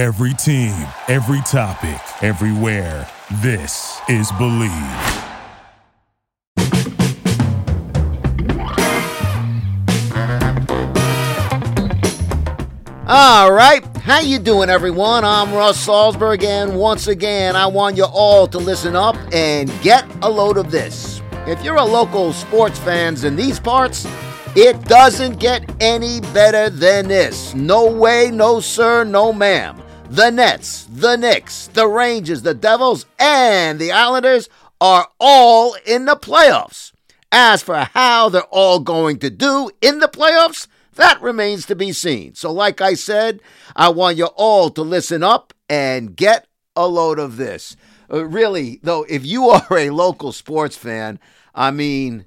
Every team, every topic, everywhere. This is Believe. All right, how you doing, everyone? I'm Russ Salzberg, and once again, I want you all to listen up and get a load of this. If you're a local sports fan in these parts, it doesn't get any better than this. No way, no sir, no ma'am. The Nets, the Knicks, the Rangers, the Devils, and the Islanders are all in the playoffs. As for how they're all going to do in the playoffs, that remains to be seen. So like I said, I want you all to listen up and get a load of this. Really, though, if you are a local sports fan, I mean,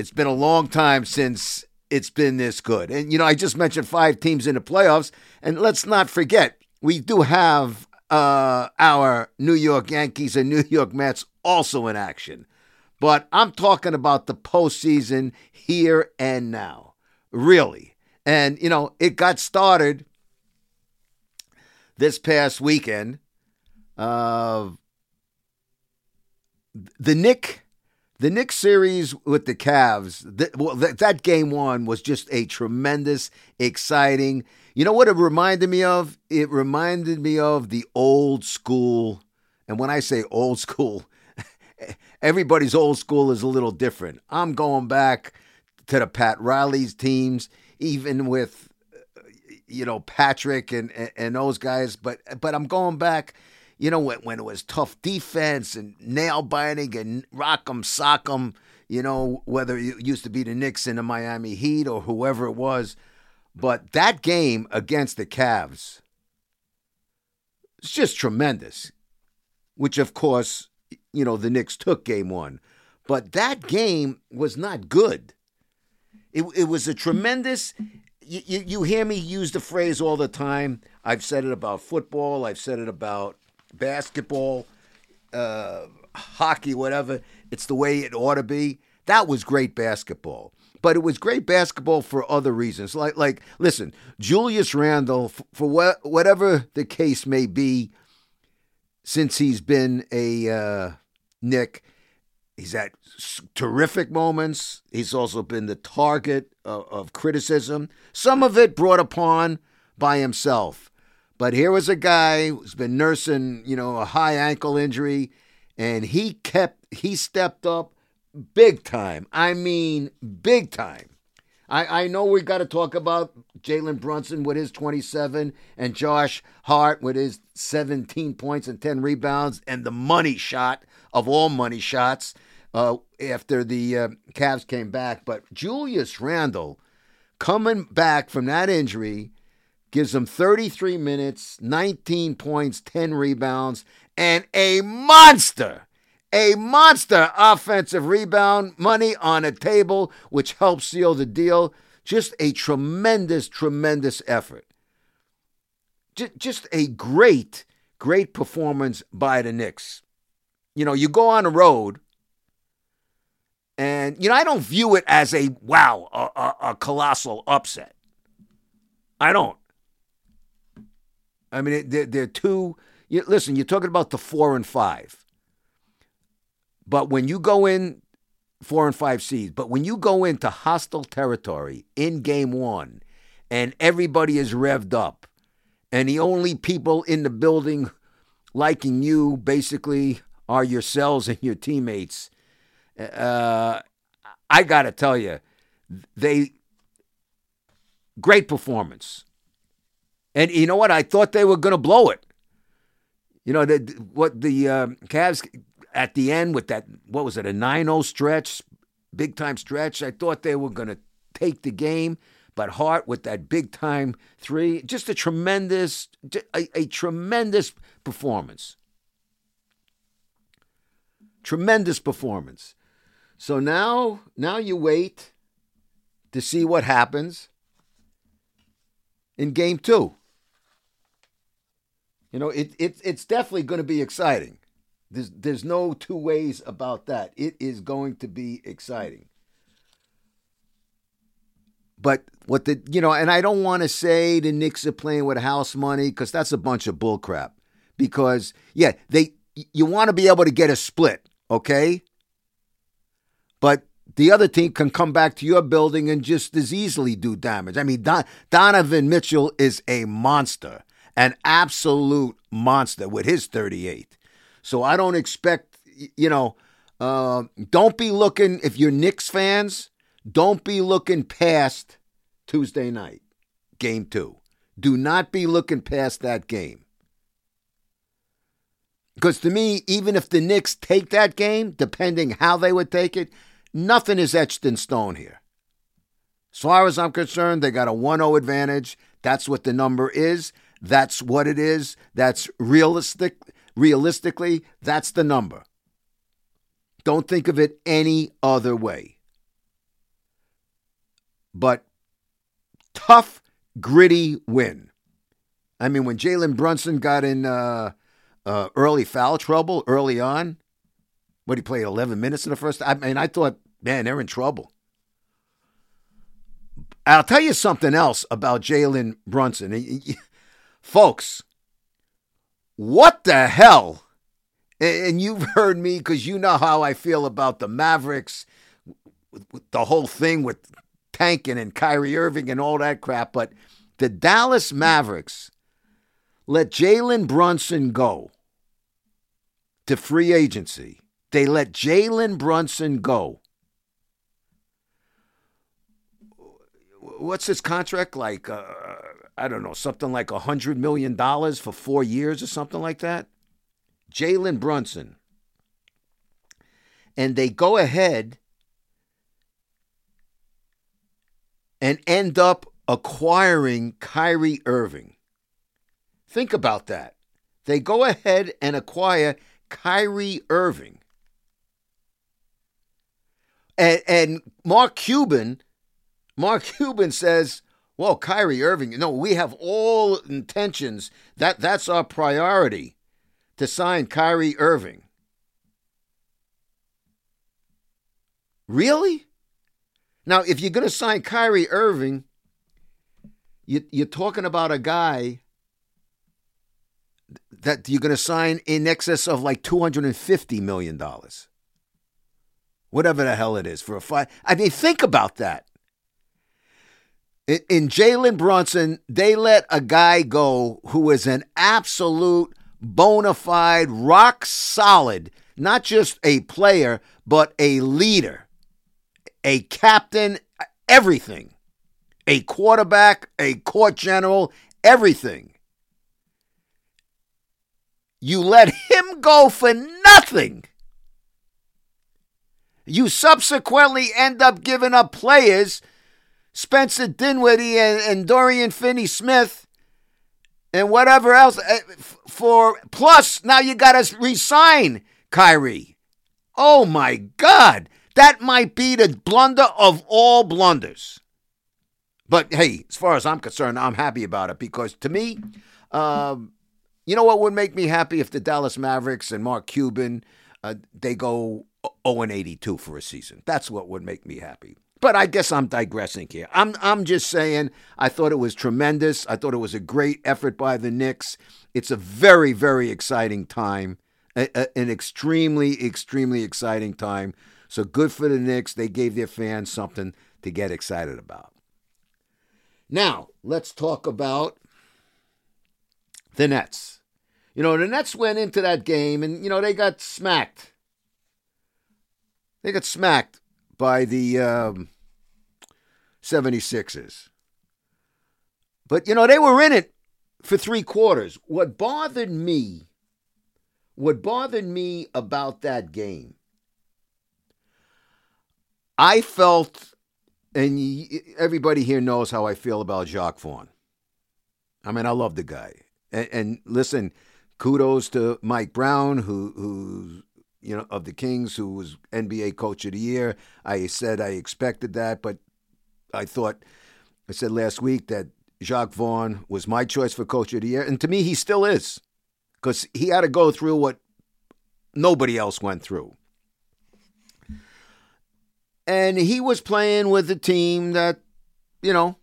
it's been a long time since it's been this good. And, you know, I just mentioned five teams in the playoffs, and let's not forget, we do have our New York Yankees and New York Mets also in action. But I'm talking about the postseason here and now, really. And, you know, it got started this past weekend. The Knicks series with the Cavs, that game one was just a tremendous, exciting. You know what it reminded me of? It reminded me of the old school. And when I say old school, everybody's old school is a little different. I'm going back to the Pat Riley's teams, even with, you know, Patrick and those guys. But I'm going back, you know, when it was tough defense and nail-biting and rock'em, sock'em, you know, whether it used to be the Knicks and the Miami Heat or whoever it was. But that game against the Cavs, it's just tremendous, which, of course, you know, the Knicks took game one. But that game was not good. It was a tremendous... You hear me use the phrase all the time. I've said it about football. I've said it about basketball, hockey, whatever. It's the way it ought to be. That was great basketball. But it was great basketball for other reasons. Like listen, Julius Randle, for whatever the case may be, since he's been a Knick, he's had terrific moments. He's also been the target of criticism. Some of it brought upon by himself. But here was a guy who's been nursing, you know, a high ankle injury, and he stepped up big time. I mean, big time. I know we got to talk about Jalen Brunson with his 27 and Josh Hart with his 17 points and 10 rebounds and the money shot of all money shots after the Cavs came back. But Julius Randle coming back from that injury gives him 33 minutes, 19 points, 10 rebounds, and a monster offensive rebound, money on a table, which helps seal the deal. Just a tremendous, tremendous effort. Just a great, great performance by the Knicks. You know, you go on the road, and, you know, I don't view it as a colossal upset. I don't. I mean, they're two. Listen, you're talking about the 4 and 5. But when you go in 4 and 5 seeds, but when you go into hostile territory in game one and everybody is revved up and the only people in the building liking you basically are yourselves and your teammates, I got to tell you, great performance. And you know what? I thought they were going to blow it. You know, Cavs at the end with that, what was it, a 9-0 stretch, big-time stretch. I thought they were going to take the game, but Hart with that big-time three, just a tremendous performance. Tremendous performance. So now you wait to see what happens in game two. You know, it's definitely going to be exciting. There's no two ways about that. It is going to be exciting. But what the, you know, and I don't want to say the Knicks are playing with house money because that's a bunch of bullcrap. Because, yeah, you want to be able to get a split, okay? But the other team can come back to your building and just as easily do damage. I mean, Donovan Mitchell is a monster, an absolute monster with his 38. So I don't expect, you know, don't be looking, if you're Knicks fans, don't be looking past Tuesday night, game 2. Do not be looking past that game. Because to me, even if the Knicks take that game, depending how they would take it, nothing is etched in stone here. As far as I'm concerned, they got a 1-0 advantage. That's what the number is. That's what it is. That's realistic. Realistically, that's the number. Don't think of it any other way. But tough, gritty win. I mean, when Jalen Brunson got in early foul trouble early on, what, he played 11 minutes in the first? I mean, I thought, man, they're in trouble. I'll tell you something else about Jalen Brunson. Folks, what the hell? And you've heard me because you know how I feel about the Mavericks, with the whole thing with tanking and Kyrie Irving and all that crap, but the Dallas Mavericks let Jalen Brunson go to free agency. They let Jalen Brunson go. What's his contract like? I don't know, something like $100 million for 4 years or something like that? Jalen Brunson. And they go ahead and end up acquiring Kyrie Irving. Think about that. They go ahead and acquire Kyrie Irving. And Mark Cuban says, well, Kyrie Irving, you know, we have all intentions. That's our priority, to sign Kyrie Irving. Really? Now, if you're going to sign Kyrie Irving, you're talking about a guy that you're going to sign in excess of like $250 million. Whatever the hell it is for a five. I mean, think about that. In Jalen Brunson, they let a guy go who is an absolute bona fide, rock solid, not just a player, but a leader, a captain, everything, a quarterback, a court general, everything. You let him go for nothing. You subsequently end up giving up players, Spencer Dinwiddie and Dorian Finney-Smith and whatever else, for plus now you got to re-sign Kyrie. Oh my God. That might be the blunder of all blunders. But, hey, as far as I'm concerned, I'm happy about it because, to me, you know what would make me happy? If the Dallas Mavericks and Mark Cuban, they go 0-82 for a season. That's what would make me happy. But I guess I'm digressing here. I'm just saying I thought it was tremendous. I thought it was a great effort by the Knicks. It's a very, very exciting time, an extremely, extremely exciting time. So good for the Knicks. They gave their fans something to get excited about. Now, let's talk about the Nets. You know, the Nets went into that game and, you know, they got smacked. They got smacked by the 76ers. But, you know, they were in it for 3 quarters. What bothered me about that game, I felt, and everybody here knows how I feel about Jacques Vaughn. I mean, I love the guy. And listen, kudos to Mike Brown, who you know, of the Kings, who was NBA Coach of the Year. I said I expected that, but I said last week that Jacques Vaughn was my choice for Coach of the Year. And to me, he still is, because he had to go through what nobody else went through. And he was playing with a team that you know,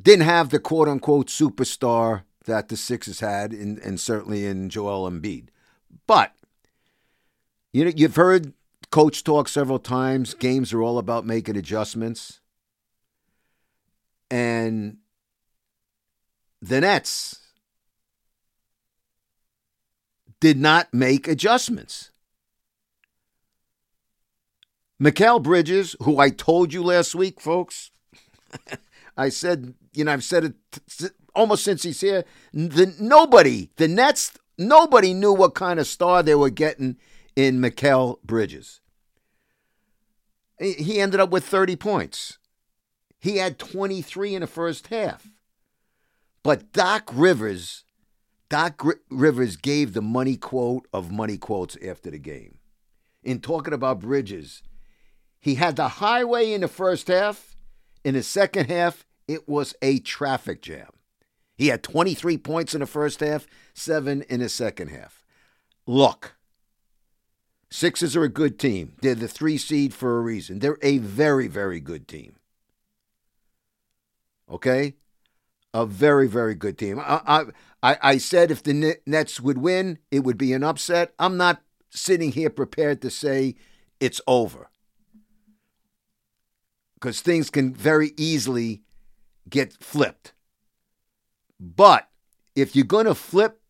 didn't have the quote-unquote superstar that the Sixers had, and certainly in Joel Embiid. But you know, you've heard Coach talk several times. Games are all about making adjustments. And the Nets did not make adjustments. Mikal Bridges, who I told you last week, folks, I said, you know, I've said it almost since he's here, the Nets, nobody knew what kind of star they were getting in Mikal Bridges. He ended up with 30 points. He had 23 in the first half. But Doc Rivers gave the money quote of money quotes after the game. In talking about Bridges, he had the highway in the first half. In the second half, it was a traffic jam. He had 23 points in the first half, 7 in the second half. Look. Sixers are a good team. They're the 3 seed for a reason. They're a very, very good team. Okay? A very, very good team. I said if the Nets would win, it would be an upset. I'm not sitting here prepared to say it's over, because things can very easily get flipped. But if you're going to flip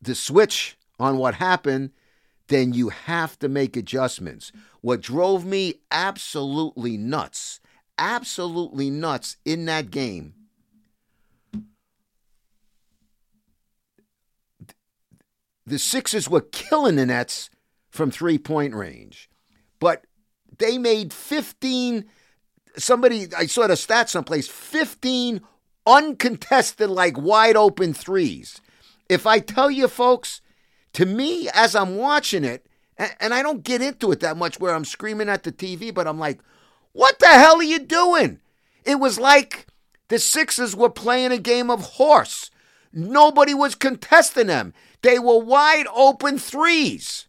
the switch on what happened, then you have to make adjustments. What drove me absolutely nuts in that game, the Sixers were killing the Nets from three-point range, but they made 15, somebody, I saw the stats someplace, 15 uncontested, like wide-open threes. If I tell you, folks, to me, as I'm watching it, and I don't get into it that much where I'm screaming at the TV, but I'm like, what the hell are you doing? It was like the Sixers were playing a game of horse. Nobody was contesting them. They were wide open threes.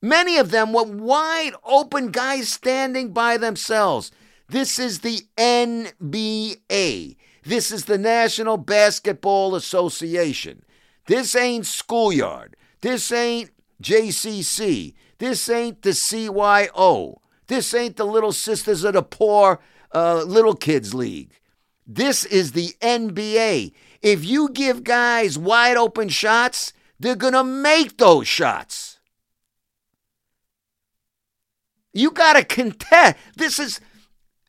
Many of them were wide open guys standing by themselves. This is the NBA. This is the National Basketball Association. This ain't schoolyard. This ain't JCC. This ain't the CYO. This ain't the Little Sisters of the Poor Little Kids League. This is the NBA. If you give guys wide open shots, they're going to make those shots. You got to contest.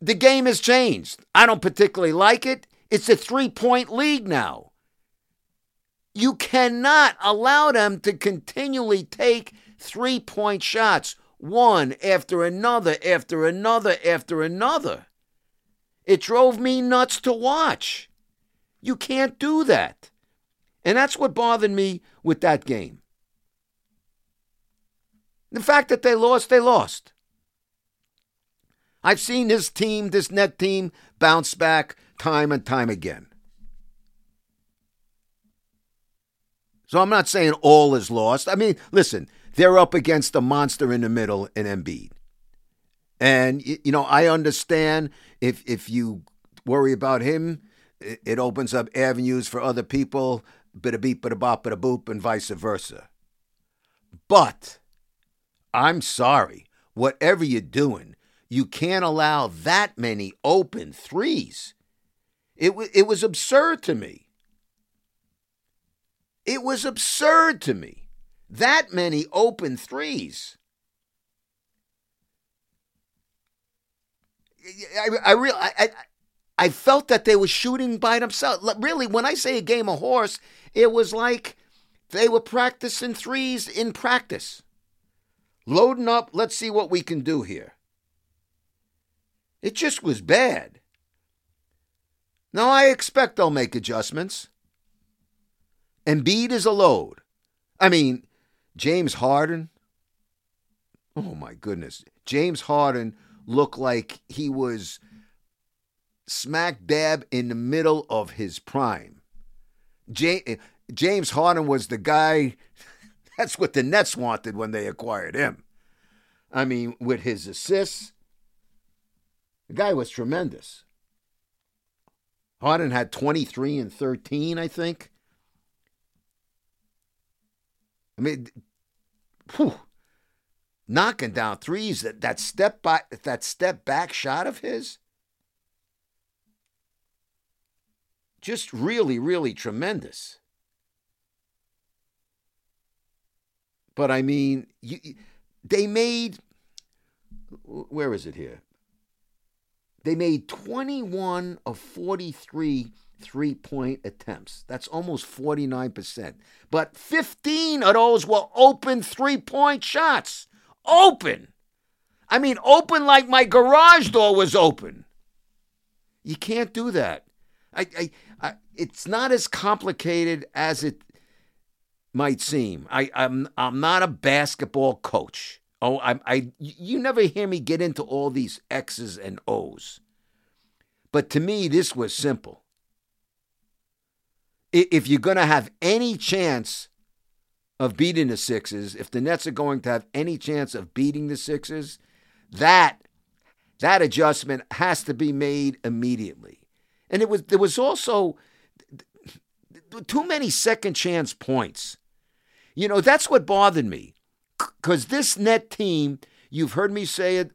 The game has changed. I don't particularly like it. It's a 3-point league now. You cannot allow them to continually take 3-point shots, one after another, after another, after another. It drove me nuts to watch. You can't do that. And that's what bothered me with that game. The fact that they lost. I've seen this net team, bounce back time and time again. So I'm not saying all is lost. I mean, listen, they're up against a monster in the middle in Embiid. And, you know, I understand if you worry about him, it opens up avenues for other people, bada beep, bada bop, bada boop, and vice versa. But I'm sorry, whatever you're doing, you can't allow that many open threes. It was absurd to me. It was absurd to me. That many open threes. I felt that they were shooting by themselves. Really, when I say a game of horse, it was like they were practicing threes in practice. Loading up, let's see what we can do here. It just was bad. Now, I expect they'll make adjustments. Embiid is a load. I mean, James Harden. Oh, my goodness. James Harden looked like he was smack dab in the middle of his prime. James Harden was the guy. That's what the Nets wanted when they acquired him. I mean, with his assists, The guy was tremendous. Harden had 23 and 13, I think. I mean, whew, knocking down threes, that step back shot of his, just really, really tremendous. But I mean, They made 21 of 43 three-point attempts. That's almost 49%. But 15 of those were open three-point shots. Open! I mean, open like my garage door was open. You can't do that. It's not as complicated as it might seem. I'm not a basketball coach. Oh, you never hear me get into all these X's and O's. But to me, this was simple. If you're going to have any chance of beating the Sixers, if the Nets are going to have any chance of beating the Sixers, that adjustment has to be made immediately. And there was also too many second chance points. You know, that's what bothered me. Because this net team, you've heard me say it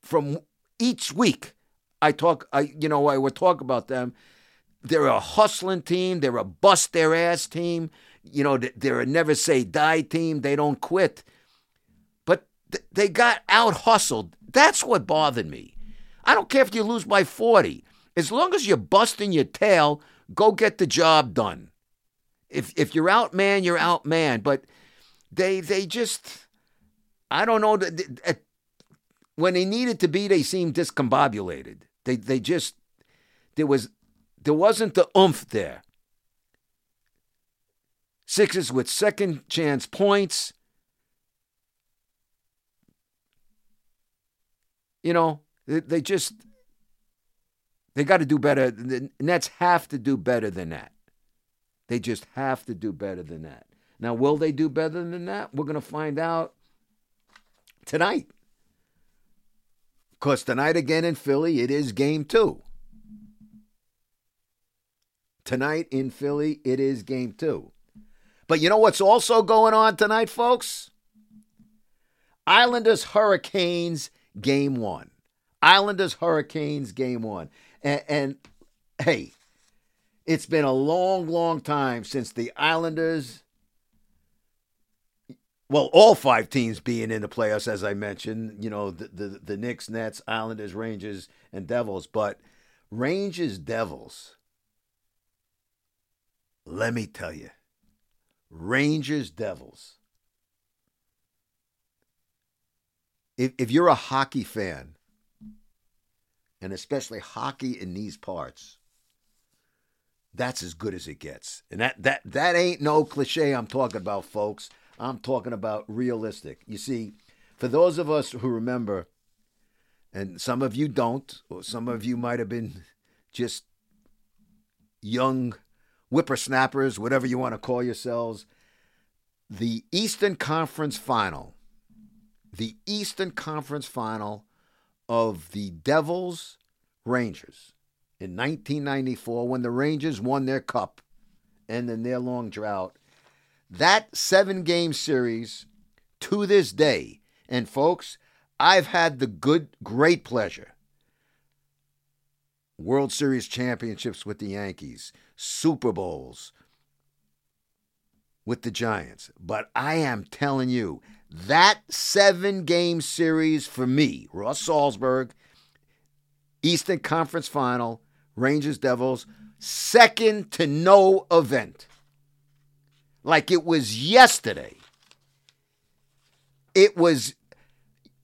from each week. I would talk about them. They're a hustling team. They're a bust their ass team. You know, they're a never say die team. They don't quit. But they got out hustled. That's what bothered me. I don't care if you lose by 40. As long as you're busting your tail, go get the job done. If you're out, man, you're out, man. But they just, I don't know. When they needed to be, they seemed discombobulated. There wasn't the oomph there. Sixers with second chance points. You know, they got to do better. The Nets have to do better than that. They just have to do better than that. Now, will they do better than that? We're going to find out tonight. Because tonight again in Philly, it is game two. But you know what's also going on tonight, folks? Islanders-Hurricanes game one. And hey, it's been a long, long time since the Islanders, well, all five teams being in the playoffs, as I mentioned, you know, the Knicks, Nets, Islanders, Rangers, and Devils. But Rangers, Devils, let me tell you, If you're a hockey fan, and especially hockey in these parts, that's as good as it gets. And that ain't no cliche I'm talking about, folks. I'm talking about realistic. You see, for those of us who remember, and some of you don't, or some of you might have been just young whippersnappers, whatever you want to call yourselves, the Eastern Conference Final of the Devils Rangers. In 1994, when the Rangers won their cup and in their long drought, that 7-game series to this day, and folks, I've had the great pleasure. World Series championships with the Yankees, Super Bowls with the Giants. But I am telling you, that 7-game series for me, Russ Salzberg, Eastern Conference Final, Rangers Devils, second to no event. Like it was yesterday.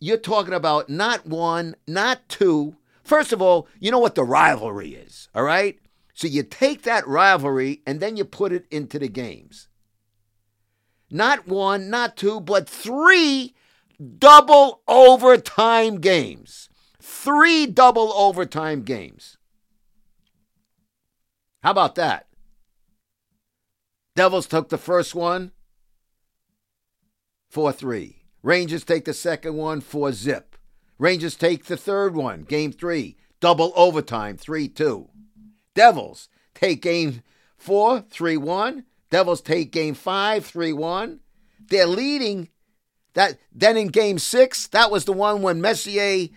You're talking about not one, not two. First of all, you know what the rivalry is, all right? So you take that rivalry and then you put it into the games. Not one, not two, but three double overtime games. How about that? Devils took the first one, 4-3. Rangers take the second one, 4-0. Rangers take the third one, Game 3, double overtime, 3-2. Devils take Game 4, 3-1. Devils take Game 5, 3-1. They're leading. That then in Game 6, that was the one when Messier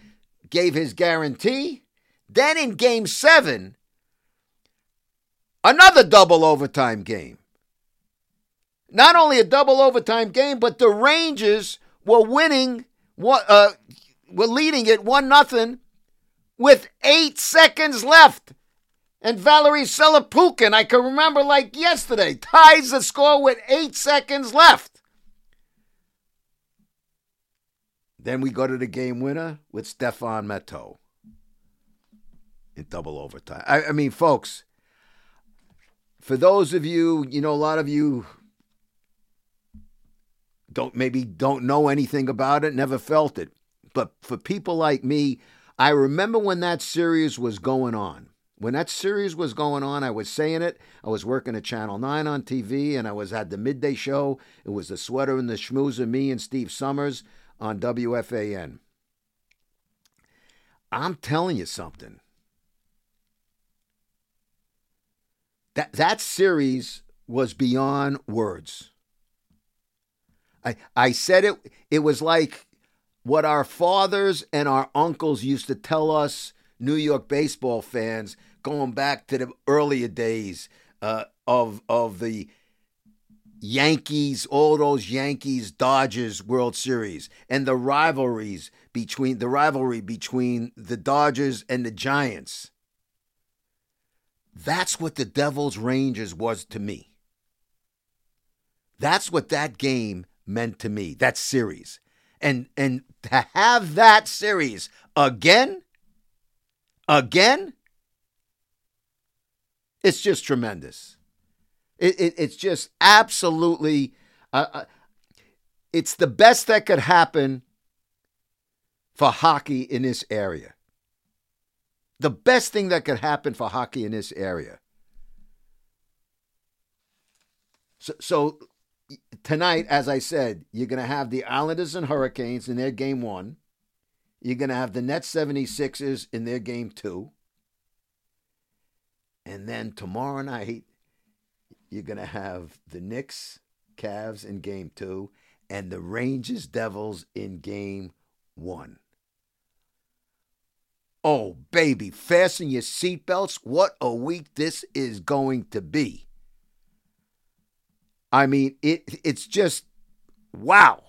gave his guarantee. Then in Game 7, another double overtime game. Not only a double overtime game, but the Rangers were winning, were leading it 1-0 with 8 seconds left. And Valeri Selivanov, I can remember like yesterday, ties the score with 8 seconds left. Then we go to the game winner with Stéphane Matteau in double overtime. I mean, folks, for those of you, you know, a lot of you don't know anything about it, never felt it. But for people like me, I remember when that series was going on. When that series was going on, I was saying it. I was working at Channel 9 on TV, and I was at the midday show. It was the Sweater and the Schmoozer, me and Steve Summers on WFAN. I'm telling you something. That series was beyond words. I said it was like what our fathers and our uncles used to tell us, New York baseball fans, going back to the earlier days of the Yankees, all those Yankees-Dodgers World Series, and the rivalry between the Dodgers and the Giants. That's what the Devils Rangers was to me. That's what that game meant to me, that series. And to have that series again, it's just tremendous. It's just absolutely, it's the best that could happen for hockey in this area. The best thing that could happen for hockey in this area. So tonight, as I said, you're going to have the Islanders and Hurricanes in their Game 1. You're going to have the Nets 76ers in their Game 2. And then tomorrow night, you're going to have the Knicks, Cavs in Game 2, and the Rangers, Devils in Game 1. Oh, baby, fasten your seatbelts. What a week this is going to be. I mean, it's just, wow.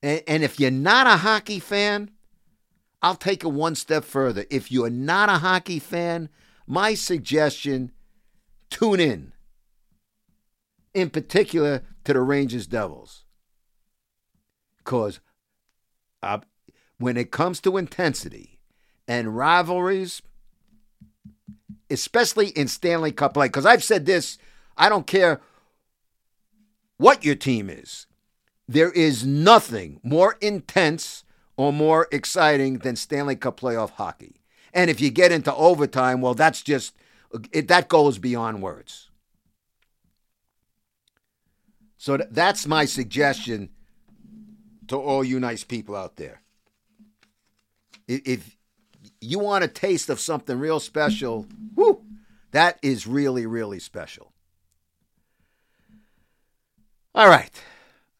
And if you're not a hockey fan, I'll take it one step further. If you're not a hockey fan, my suggestion, tune in particular to the Rangers Devils. Because when it comes to intensity and rivalries, especially in Stanley Cup play, because I've said this, I don't care what your team is. There is nothing more intense or more exciting than Stanley Cup playoff hockey. And if you get into overtime, well, that's just, that goes beyond words. So that's my suggestion to all you nice people out there. If you want a taste of something real special, whoo, that is really, really special. All right.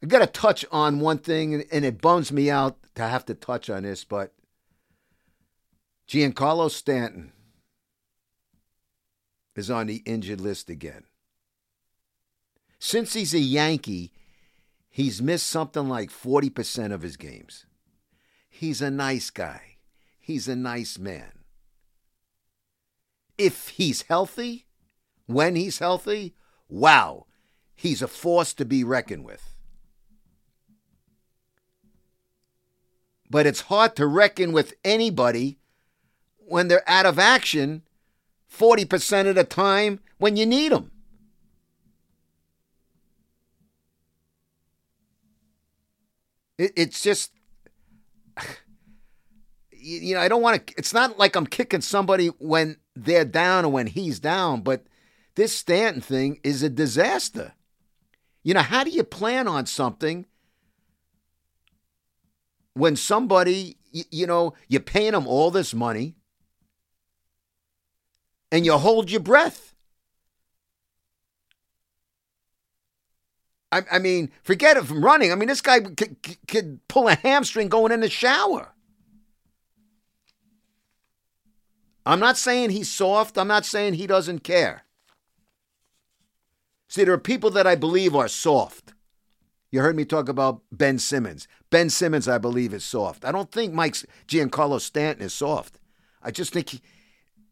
I got to touch on one thing, and it bums me out to have to touch on this, but Giancarlo Stanton is on the injured list again. Since he's a Yankee, he's missed something like 40% of his games. He's a nice guy. He's a nice man. If he's healthy, when he's healthy, wow, he's a force to be reckoned with. But it's hard to reckon with anybody when they're out of action 40% of the time when you need them. It's just, you know, I don't want to, it's not like I'm kicking somebody when they're down or when he's down, but this Stanton thing is a disaster. You know, how do you plan on something when somebody, you know, you're paying them all this money and you hold your breath. I mean, forget it from running. I mean, this guy could pull a hamstring going in the shower. I'm not saying he's soft. I'm not saying he doesn't care. See, there are people that I believe are soft. You heard me talk about Ben Simmons. Ben Simmons, I believe, is soft. I don't think Giancarlo Stanton is soft. I just think he,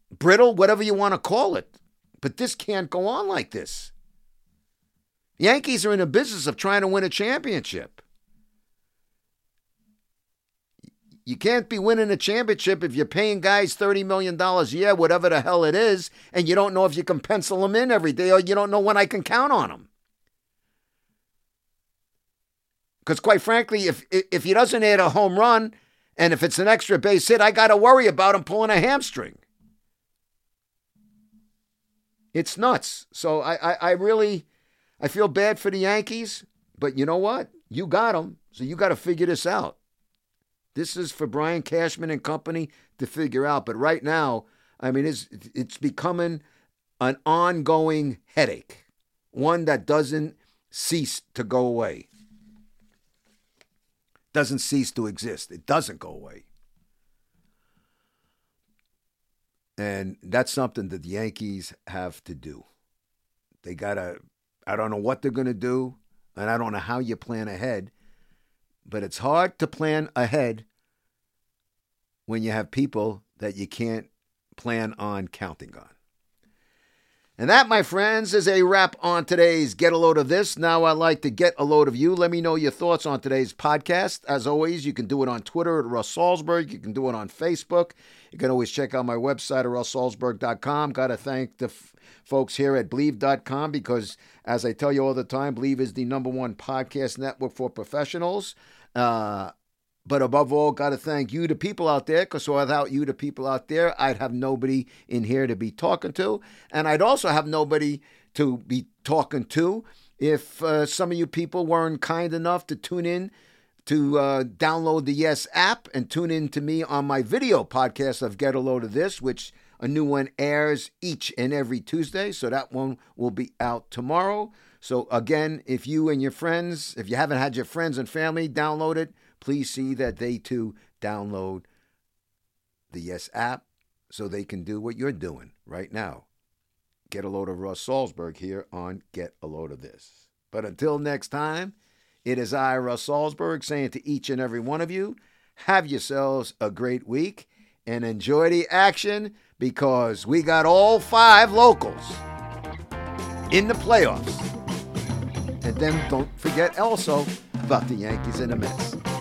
brittle, whatever you want to call it. But this can't go on like this. Yankees are in the business of trying to win a championship. You can't be winning a championship if you're paying guys $30 million a year, whatever the hell it is, and you don't know if you can pencil them in every day or you don't know when I can count on them. Because quite frankly, if he doesn't hit a home run and if it's an extra base hit, I got to worry about him pulling a hamstring. It's nuts. So I feel bad for the Yankees, but you know what? You got them, so you got to figure this out. This is for Brian Cashman and company to figure out. But right now, I mean, it's becoming an ongoing headache, one that doesn't cease to go away. Doesn't cease to exist. It doesn't go away. And that's something that the Yankees have to do. They got to, I don't know what they're going to do, and I don't know how you plan ahead. But it's hard to plan ahead when you have people that you can't plan on counting on. And that, my friends, is a wrap on today's Get a Load of This. Now I'd like to get a load of you. Let me know your thoughts on today's podcast. As always, you can do it on Twitter at Russ Salzberg. You can do it on Facebook. You can always check out my website at russsalzberg.com. Got to thank the folks here at Believe.com because, as I tell you all the time, Believe is the #1 podcast network for professionals. But above all, got to thank you, the people out there, because without you, the people out there, I'd have nobody in here to be talking to. And I'd also have nobody to be talking to if some of you people weren't kind enough to tune in to download the Yes app and tune in to me on my video podcast of Get a Load of This, which a new one airs each and every Tuesday. So that one will be out tomorrow. So again, if you and your friends, if you haven't had your friends and family download it, please see that they, too, download the Yes app so they can do what you're doing right now. Get a Load of Russ Salzberg here on Get a Load of This. But until next time, it is I, Russ Salzberg, saying to each and every one of you, have yourselves a great week and enjoy the action because we got all 5 locals in the playoffs. And then don't forget also about the Yankees and the Mets.